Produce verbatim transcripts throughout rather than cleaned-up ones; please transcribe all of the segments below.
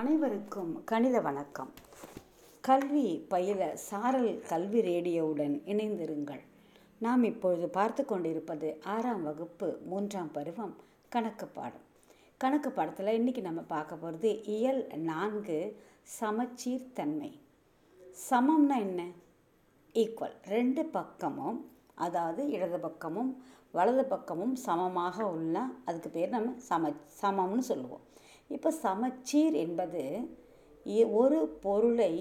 அனைவருக்கும் கணித வணக்கம். கல்வி பயில சாரல் கல்வி ரேடியோவுடன் இணைந்திருங்கள். நாம் இப்பொழுது பார்த்து கொண்டிருப்பது ஆறாம் வகுப்பு மூன்றாம் பருவம் கணக்கு பாடம். கணக்கு பாடத்தில் இன்றைக்கி நம்ம பார்க்க போகிறது இயல் நான்கு சமச்சீர்தன்மை. சமம்னா என்ன? ஈக்குவல். ரெண்டு பக்கமும், அதாவது இடது பக்கமும் வலது பக்கமும் சமமாக உள்ள அதுக்கு பேர் நம்ம சம சமம்னு சொல்லுவோம். இப்போ சமச்சீர் என்பது ஒரு பொருளை,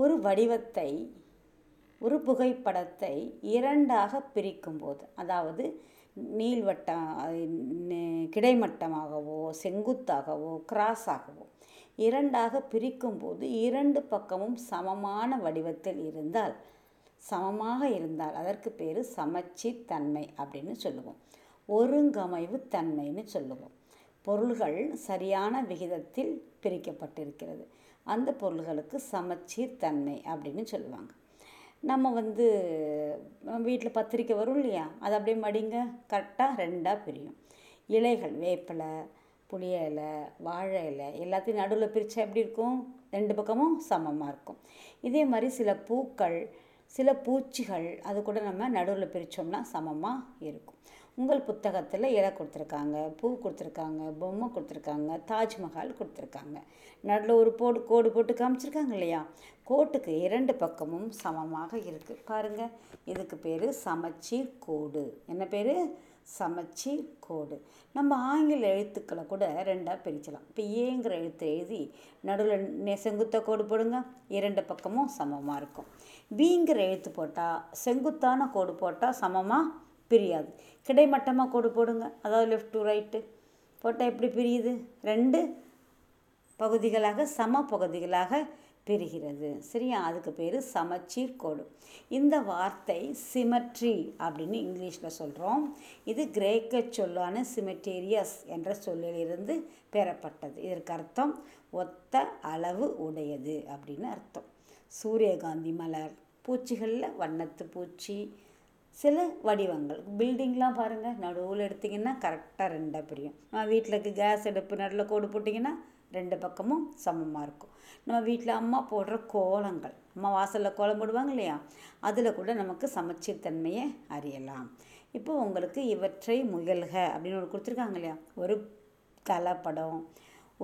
ஒரு வடிவத்தை, ஒரு புகைப்படத்தை இரண்டாக பிரிக்கும்போது, அதாவது நீள்வட்ட கிடைமட்டமாகவோ செங்குத்தாகவோ கிராஸாகவோ இரண்டாக பிரிக்கும்போது இரண்டு பக்கமும் சமமான வடிவத்தில் இருந்தால் சமமாக இருந்தால் அதற்கு பேர் சமச்சீர் தன்மை அப்படின்னு சொல்லுவோம். ஒருங்கமைவு தன்மைன்னு சொல்லுவோம். பொருள்கள் சரியான விகிதத்தில் பிரிக்கப்பட்டிருக்கிறது, அந்த பொருள்களுக்கு சமச்சீர் தன்மை அப்படின்னு சொல்லுவாங்க. நம்ம வந்து வீட்டில் பத்திரிக்கை வரும் இல்லையா, அது அப்படியே மடிங்க கரெக்டாக ரெண்டாக பிரியும். இலைகள், வேப்பிலை, புளிய இலை, வாழை இலை எல்லாத்தையும் நடுவில் பிரித்தா எப்படி இருக்கும்? ரெண்டு பக்கமும் சமமாக இருக்கும். இதே மாதிரி சில பூக்கள், சில பூச்சிகள், அது கூட நம்ம நடுவில் பிரித்தோம்னா சமமாக இருக்கும். உங்கள் புத்தகத்தில் இலை கொடுத்துருக்காங்க, பூ கொடுத்துருக்காங்க, பொம்மை கொடுத்துருக்காங்க, தாஜ்மஹால் கொடுத்துருக்காங்க. நடுவில் ஒரு போடு கோடு போட்டு காமிச்சிருக்காங்க இல்லையா, கோட்டுக்கு இரண்டு பக்கமும் சமமாக இருக்குது பாருங்கள். இதுக்கு பேர் சமச்சீர் கோடு. என்ன பேர்? சமச்சீர் கோடு. நம்ம ஆங்கில எழுத்துக்களை கூட ரெண்டாக பிரிக்கலாம். இப்போ ஏங்கிற எழுத்து எழுதி நடுவில் செங்குத்த கோடு போடுங்க, இரண்டு பக்கமும் சமமாக இருக்கும். பீங்கிற எழுத்து போட்டால், செங்குத்தான கோடு போட்டால் சமமாக பிரியாது. கிடைமட்டமாக கோடு போடுங்க, அதாவது லெஃப்ட் டு ரைட்டு போட்டால் எப்படி பிரியுது? ரெண்டு பகுதிகளாக, சம பகுதிகளாக பிரிகிறது. சரியா? அதுக்கு பேர் சமச்சீர் கோடு. இந்த வார்த்தை சிமெட்ரி அப்படின்னு இங்கிலீஷில் சொல்கிறோம். இது கிரேக்க சொல்லான சிமெட்டேரியஸ் என்ற சொல்லிலிருந்து பெறப்பட்டது. இதற்கு அர்த்தம் ஒத்த அளவு உடையது அப்படின்னு அர்த்தம். சூரியகாந்தி மலர், பூச்சிகளில் வண்ணத்து பூச்சி, சில வடிவங்கள், பில்டிங்லாம் பாருங்கள் நடுவில் எடுத்திங்கன்னா கரெக்டாக ரெண்டாக பிரியும். நம்ம வீட்டில் கேஸ் அடுப்பு நடுவில் கோடு போட்டிங்கன்னா ரெண்டு பக்கமும் சமமாக இருக்கும். நம்ம வீட்டில் அம்மா போடுற கோலங்கள், அம்மா வாசலில் கோலம் போடுவாங்க இல்லையா, அதில் கூட நமக்கு சமச்சீர் தன்மையை அறியலாம். இப்போ உங்களுக்கு இவற்றை முயல்க அப்படின்னு ஒரு கொடுத்துருக்காங்க இல்லையா, ஒரு கலப்படம்,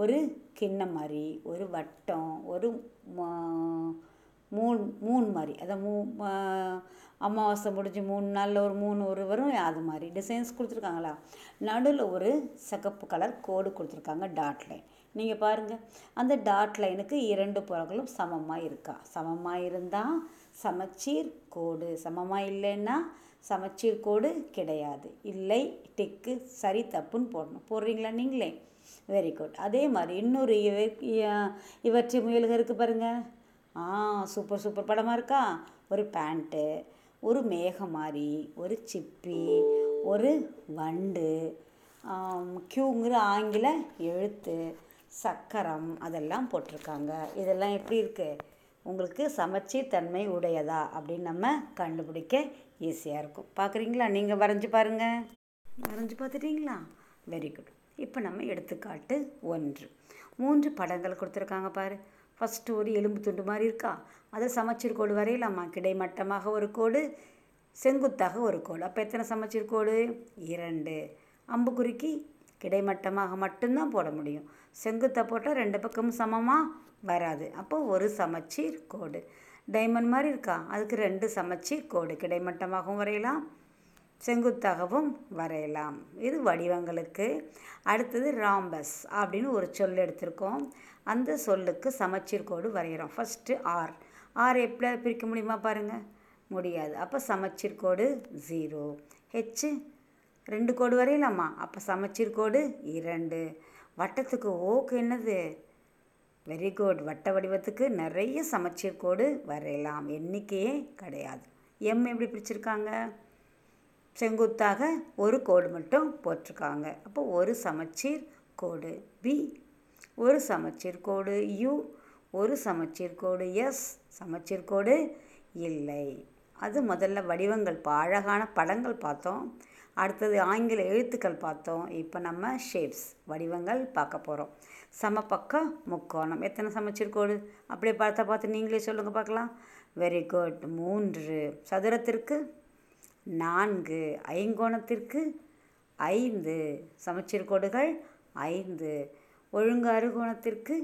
ஒரு கிண்ண மாதிரி, ஒரு வட்டம், ஒரு மூணு மூணு மாதிரி, அதை மூ அமாவாசை முடிஞ்சு மூணு நாளில் ஒரு மூணு ஒரு வரும், அது மாதிரி டிசைன்ஸ் கொடுத்துருக்காங்களா. நடுவில் ஒரு சிகப்பு கலர் கோடு கொடுத்துருக்காங்க, டாட் லைன். நீங்கள் பாருங்கள், அந்த டாட் லைனுக்கு இரண்டு புறங்களும் சமமாக இருக்கா? சமமாக இருந்தால் சமச்சீர் கோடு, சமமாக இல்லைன்னா சமச்சீர் கோடு கிடையாது. இல்லை, டிக்கு, சரி தப்புன்னு போடணும். போடுறீங்களா நீங்களே? Very good. அதே மாதிரி இன்னொரு இவற்றை முயல்கள் இருக்குது பாருங்கள். ஆ, சூப்பர் சூப்பர் படமாக இருக்கா? ஒரு பேண்ட்டு, ஒரு மேகமாரி, ஒரு சிப்பி, ஒரு வண்டு, கியூங்கிற ஆங்கில எழுத்து, சக்கரம், அதெல்லாம் போட்டிருக்காங்க. இதெல்லாம் எப்படி இருக்குது? உங்களுக்கு சமச்சீர் தன்மை உடையதா அப்படின்னு நம்ம கண்டுபிடிக்க ஈஸியாக இருக்கும். பார்க்குறீங்களா? நீங்கள் வரைஞ்சி பாருங்கள். வரைஞ்சி பார்த்துட்டீங்களா? Very good. இப்போ நம்ம எடுத்துக்காட்டு ஒன்று. மூன்று படங்கள் கொடுத்துருக்காங்க பாரு. ஃபஸ்ட்டு ஒரு எலும்பு துண்டு மாதிரி இருக்கா, அதை சமச்சீர் கோடு வரையலாமா? கிடைமட்டமாக ஒரு கோடு, செங்குத்தாக ஒரு கோடு. அப்போ எத்தனை சமச்சீர் கோடு? இரண்டு. அம்புக்குறிக்கு கிடைமட்டமாக மட்டும்தான் போட முடியும், செங்குத்தாக போட்டால் ரெண்டு பக்கமும் சமமாக வராது. அப்போ ஒரு சமச்சீர் கோடு. டைமண்ட் மாதிரி இருக்கா, அதுக்கு ரெண்டு சமச்சீர் கோடு, கிடைமட்டமாகவும் வரையலாம், செங்குத்தாகவும் வரையலாம். இது வடிவங்களுக்கு. அடுத்தது ராம்பஸ் அப்படின்னு ஒரு சொல் எடுத்திருக்கோம். அந்த சொல்லுக்கு சமச்சீர் கோடு வரைகிறோம். First R. ஆர் எப்படியா பிரிக்க முடியுமா பாருங்கள்? முடியாது. அப்போ சமச்சீர் கோடு ஜீரோ. ஹெச்சு ரெண்டு கோடு வரையலாமா? அப்போ சமச்சீர் கோடு இரண்டு. வட்டத்துக்கு ஓக்கு என்னது? Very good. வட்ட வடிவத்துக்கு நிறைய சமச்சீர் கோடு வரையலாம், எண்ணிக்கையே கிடையாது. எம் எப்படி பிரிச்சிருக்காங்க? செங்குத்தாக ஒரு கோடு மட்டும் போட்டிருக்காங்க. அப்போ ஒரு சமச்சீர் கோடு. பி ஒரு சமச்சீர் கோடு, யூ ஒரு சமச்சீர் கோடு, எஸ் சமச்சீர் கோடு இல்லை. அது முதல்ல வடிவங்கள். இப்போ அழகான படங்கள் பார்த்தோம். அடுத்தது ஆங்கில எழுத்துக்கள் பார்த்தோம். இப்போ நம்ம ஷேப்ஸ் வடிவங்கள் பார்க்க போகிறோம். சமபக்க முக்கோணம் எத்தனை சமச்சீர்கோடு அப்படியே பார்த்தா பார்த்து நீங்களே சொல்லுங்கள் பார்க்கலாம். Very good. மூன்று. சதுரத்திற்கு நான்கு. ஐங்கோணத்திற்கு ஐந்து சமச்சீர்கோடுகள் ஐந்து. ஒழுங்கு அறுகோணத்திற்கு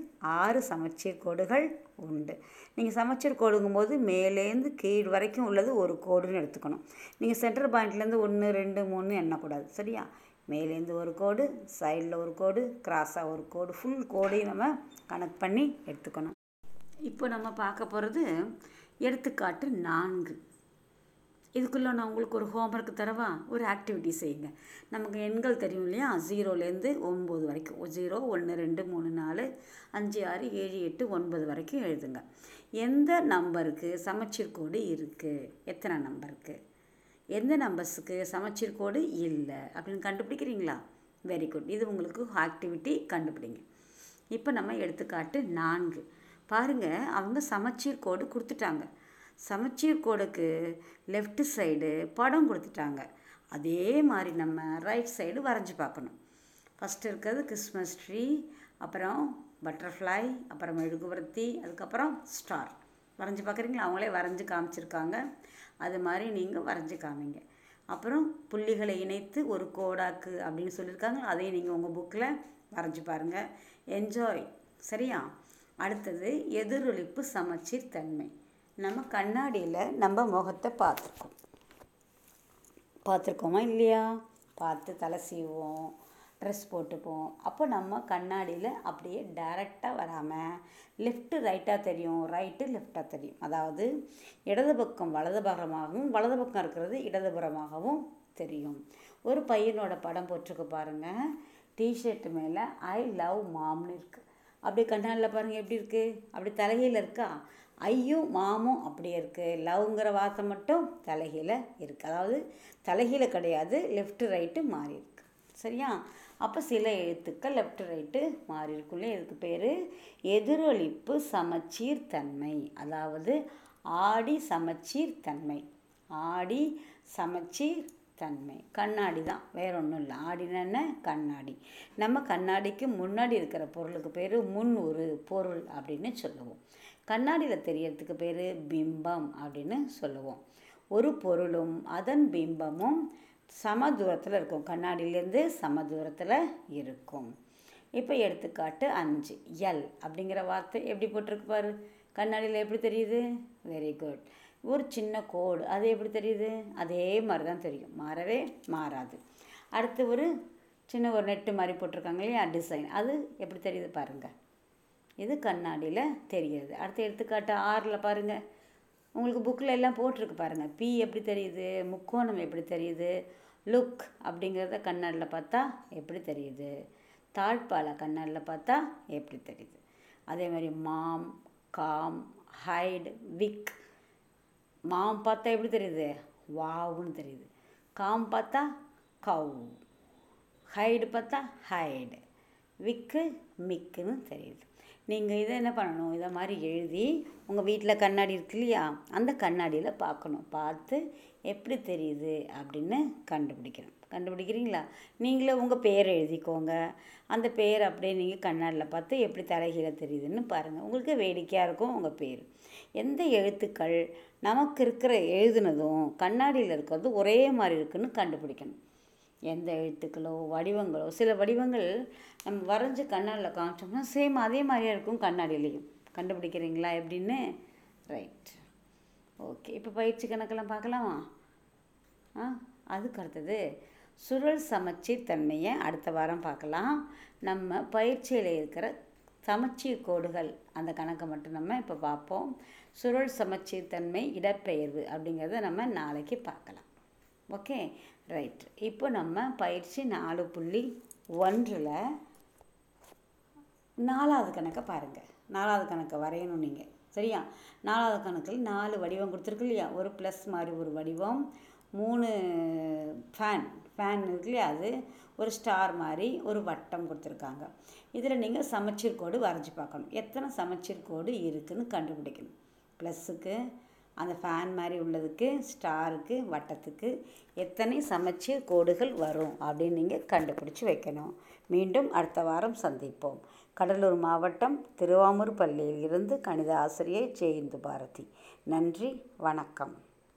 ஆறு சமச்சீர்கோடுகள் உண்டு. நீங்கள் சமச்சீர்கோடுங்கும்போது மேலேருந்து கீழ் வரைக்கும் உள்ளது ஒரு கோடுன்னு எடுத்துக்கணும். நீங்கள் சென்டர் பாயிண்ட்லேருந்து ஒன்று ரெண்டு மூணு எண்ணக்கூடாது, சரியா? மேலேருந்து ஒரு கோடு, சைடில் ஒரு கோடு, கிராஸாக ஒரு கோடு, ஃபுல் கோடையும் நம்ம கனெக்ட் பண்ணி எடுத்துக்கணும். இப்போ நம்ம பார்க்க போகிறது எடுத்துக்காட்டு நான்கு. இதுக்குள்ளே நான் உங்களுக்கு ஒரு ஹோம்ஒர்க்கு தரவா, ஒரு ஆக்டிவிட்டி செய்யுங்க. நமக்கு எண்கள் தெரியும் இல்லையா, ஜீரோலேருந்து ஒம்பது வரைக்கும், ஜீரோ ஒன்று ரெண்டு மூணு நாலு அஞ்சு ஆறு ஏழு எட்டு ஒன்பது வரைக்கும் எழுதுங்க. எந்த நம்பருக்கு சமச்சீர்கோடு இருக்குது, எத்தனை நம்பருக்கு, எந்த நம்பர்ஸுக்கு சமச்சீர்கோடு இல்லை அப்படின்னு கண்டுபிடிக்கிறீங்களா? Very good. இது உங்களுக்கு ஆக்டிவிட்டி, கண்டுபிடிங்க. இப்போ நம்ம எடுத்துக்காட்டு நான்கு பாருங்கள். அவங்க சமச்சீர்கோடு கொடுத்துட்டாங்க. சமச்சீர் கோடுக்கு லெஃப்ட் சைடு படம் கொடுத்துட்டாங்க. அதே மாதிரி நம்ம ரைட் சைடு வரைஞ்சி பார்க்கணும். ஃபஸ்ட்டு இருக்கிறது கிறிஸ்மஸ் ட்ரீ, அப்புறம் பட்டர்ஃப்ளை, அப்புறம் மெழுகுவர்த்தி, அதுக்கப்புறம் ஸ்டார். வரைஞ்சி பார்க்குறீங்களா? அவங்களே வரைஞ்சி காமிச்சிருக்காங்க. அது மாதிரி நீங்கள் வரைஞ்சி காமிங்க. அப்புறம் புள்ளிகளை இணைத்து ஒரு கோடாக்கு அப்படின்னு சொல்லியிருக்காங்க. அதையும் நீங்கள் உங்கள் புக்கில் வரைஞ்சி பாருங்கள். என்ஜாய், சரியா? அடுத்தது எதிரொலிப்பு சமச்சீர் தன்மை. நம்ம கண்ணாடியில் நம்ம முகத்தை பார்த்துருக்கோம் பார்த்துருக்கோமா இல்லையா? பார்த்து தலை சீவோம், ட்ரெஸ் போட்டுப்போம். அப்போ நம்ம கண்ணாடியில் அப்படியே டைரெக்டாக வராமல் லெஃப்ட்டு ரைட்டாக தெரியும், ரைட்டு லெஃப்டாக தெரியும். அதாவது இடது பக்கம் வலதுபுறமாகவும் வலது பக்கம் இருக்கிறது இடதுபுறமாகவும் தெரியும். ஒரு பையனோட படம் போட்டிருக்கு பாருங்கள். டிஷர்ட் மேலே ஐ லவ் மாம்னு இருக்குது. அப்படியே கண்ணாடியில் பாருங்கள் எப்படி இருக்குது. அப்படி தலையில் இருக்கா? ஐயும் மாமும் அப்படியே இருக்குது. லவ்ங்கிற வார்த்தை மட்டும் தலைகீழ இருக்குது. அதாவது தலைகீழ கிடையாது, லெஃப்ட்டு ரைட்டு மாறி இருக்குது, சரியா? அப்போ சில எழுத்துக்கள் லெஃப்ட் ரைட்டு மாறி இருக்குள்ளே. இதுக்கு பேர் எதிரொலிப்பு சமச்சீர் தன்மை, அதாவது ஆடி சமச்சீர் தன்மை. ஆடி சமச்சீர் தன்மை கண்ணாடி தான், வேற ஒன்றும் இல்லை. ஆடினன்னா கண்ணாடி. நம்ம கண்ணாடிக்கு முன்னாடி இருக்கிற பொருளுக்கு பேர் முன் ஒரு பொருள் அப்படின்னு சொல்லுவோம். கண்ணாடியில் தெரியறதுக்கு பேர் பிம்பம் அப்படின்னு சொல்லுவோம். ஒரு பொருளும் அதன் பிம்பமும் சம தூரத்தில் இருக்கும். கண்ணாடியிலேருந்து சம தூரத்தில் இருக்கும். இப்போ எடுத்துக்காட்டு அஞ்சு. எல் அப்படிங்கிற வார்த்தை எப்படி போட்டிருக்கு பாரு. கண்ணாடியில் எப்படி தெரியுது? Very good. ஒரு சின்ன கோடு, அது எப்படி தெரியுது? அதே மாதிரி தான் தெரியும், மாறவே மாறாது. அடுத்து ஒரு சின்ன ஒரு நெட்டு மாதிரி போட்டிருக்காங்க இல்லையா, டிசைன், அது எப்படி தெரியுது பாருங்கள். இது கண்ணாடியில் தெரிகிறது. அடுத்து எடுத்துக்காட்டு ஆறில் பாருங்கள். உங்களுக்கு புக்கில் எல்லாம் போட்டிருக்கு பாருங்கள். பி எப்படி தெரியுது, முக்கோணம் எப்படி தெரியுது, லுக் அப்படிங்கிறத கண்ணாடியில் பார்த்தா எப்படி தெரியுது, தாழ்பாலை கண்ணாடியில் பார்த்தா எப்படி தெரியுது. அதே மாதிரி மாம், காம், ஹைட், விக். மாம் பார்த்தா எப்படி தெரியுது? வாவுன்னு தெரியுது. காம் பார்த்தா கவ், ஹைடு பார்த்தா ஹைடு, விக்கு மிக்குன்னு தெரியுது. நீங்கள் இதை என்ன பண்ணணும், இதை மாதிரி எழுதி உங்கள் வீட்டில் கண்ணாடி இருக்கு இல்லையா, அந்த கண்ணாடியில் பார்க்கணும். பார்த்து எப்படி தெரியுது அப்படின்னு கண்டுபிடிக்கணும். கண்டுபிடிக்கிறீங்களா? நீங்களே உங்கள் பேரை எழுதிக்கோங்க. அந்த பேர் அப்படியே நீங்கள் கண்ணாடியில் பார்த்து எப்படி தலைகீழ தெரியுதுன்னு பாருங்கள். உங்களுக்கு வேடிக்கையாக இருக்கும் உங்கள் பேர். எந்த எழுத்துக்கள் நமக்கு இருக்கிற எழுதுனதும் கண்ணாடியில் இருக்கிறதும் ஒரே மாதிரி இருக்குதுன்னு கண்டுபிடிக்கணும். எந்த எழுத்துக்களோ வடிவங்களோ, சில வடிவங்கள் நம்ம வரைஞ்சி கண்ணாடியில் காமிச்சோம்னா சேம் அதே மாதிரியாக இருக்கும் கண்ணாடியிலையும். கண்டுபிடிக்கிறீங்களா எப்படின்னு? Right, okay. இப்போ பயிற்சி கணக்கெல்லாம் பார்க்கலாமா? ஆ, அதுக்கு அடுத்தது சுருள் சமச்சீர் தன்மையை அடுத்த வாரம் பார்க்கலாம். நம்ம பயிற்சியில் இருக்கிற சமச்சீர் கோடுகள் அந்த கணக்கை மட்டும் நம்ம இப்போ பார்ப்போம். சுருள் சமச்சீர் தன்மை இடப்பெயர்வு அப்படிங்கிறத நம்ம நாளைக்கு பார்க்கலாம். Okay, right. இப்போ நம்ம பயிற்சி நாலு புள்ளி ஒன்றில் நாலாவது கணக்கை பாருங்கள். நாலாவது கணக்கை வரையணும் நீங்கள், சரியா? நாலாவது கணக்கில் நாலு வடிவம் கொடுத்துருக்கு இல்லையா. ஒரு ப்ளஸ் மாதிரி ஒரு வடிவம், மூணு ஃபேன் ஃபேன் இருக்கு இல்லையா, அது ஒரு ஸ்டார் மாதிரி ஒரு வட்டம் கொடுத்துருக்காங்க. இதில் நீங்கள் சமச்சீர் கோடு வரைஞ்சி பார்க்கணும். எத்தனை சமச்சீர் கோடு இருக்குதுன்னு கண்டுபிடிக்கணும். ப்ளஸ்ஸுக்கு அந்த ஃபேன் மாதிரி உள்ளதுக்கு, ஸ்டாருக்கு, வட்டத்துக்கு எத்தனை சமச்சீர் கோடுகள் வரும் அப்படின்னு நீங்கள் கண்டுபிடிச்சி வைக்கணும். மீண்டும் அடுத்த வாரம் சந்திப்போம். கடலூர் மாவட்டம் திருவாமூர் பள்ளியில் இருந்து கணித ஆசிரியை ஜெயந்து பாரதி. நன்றி, வணக்கம்.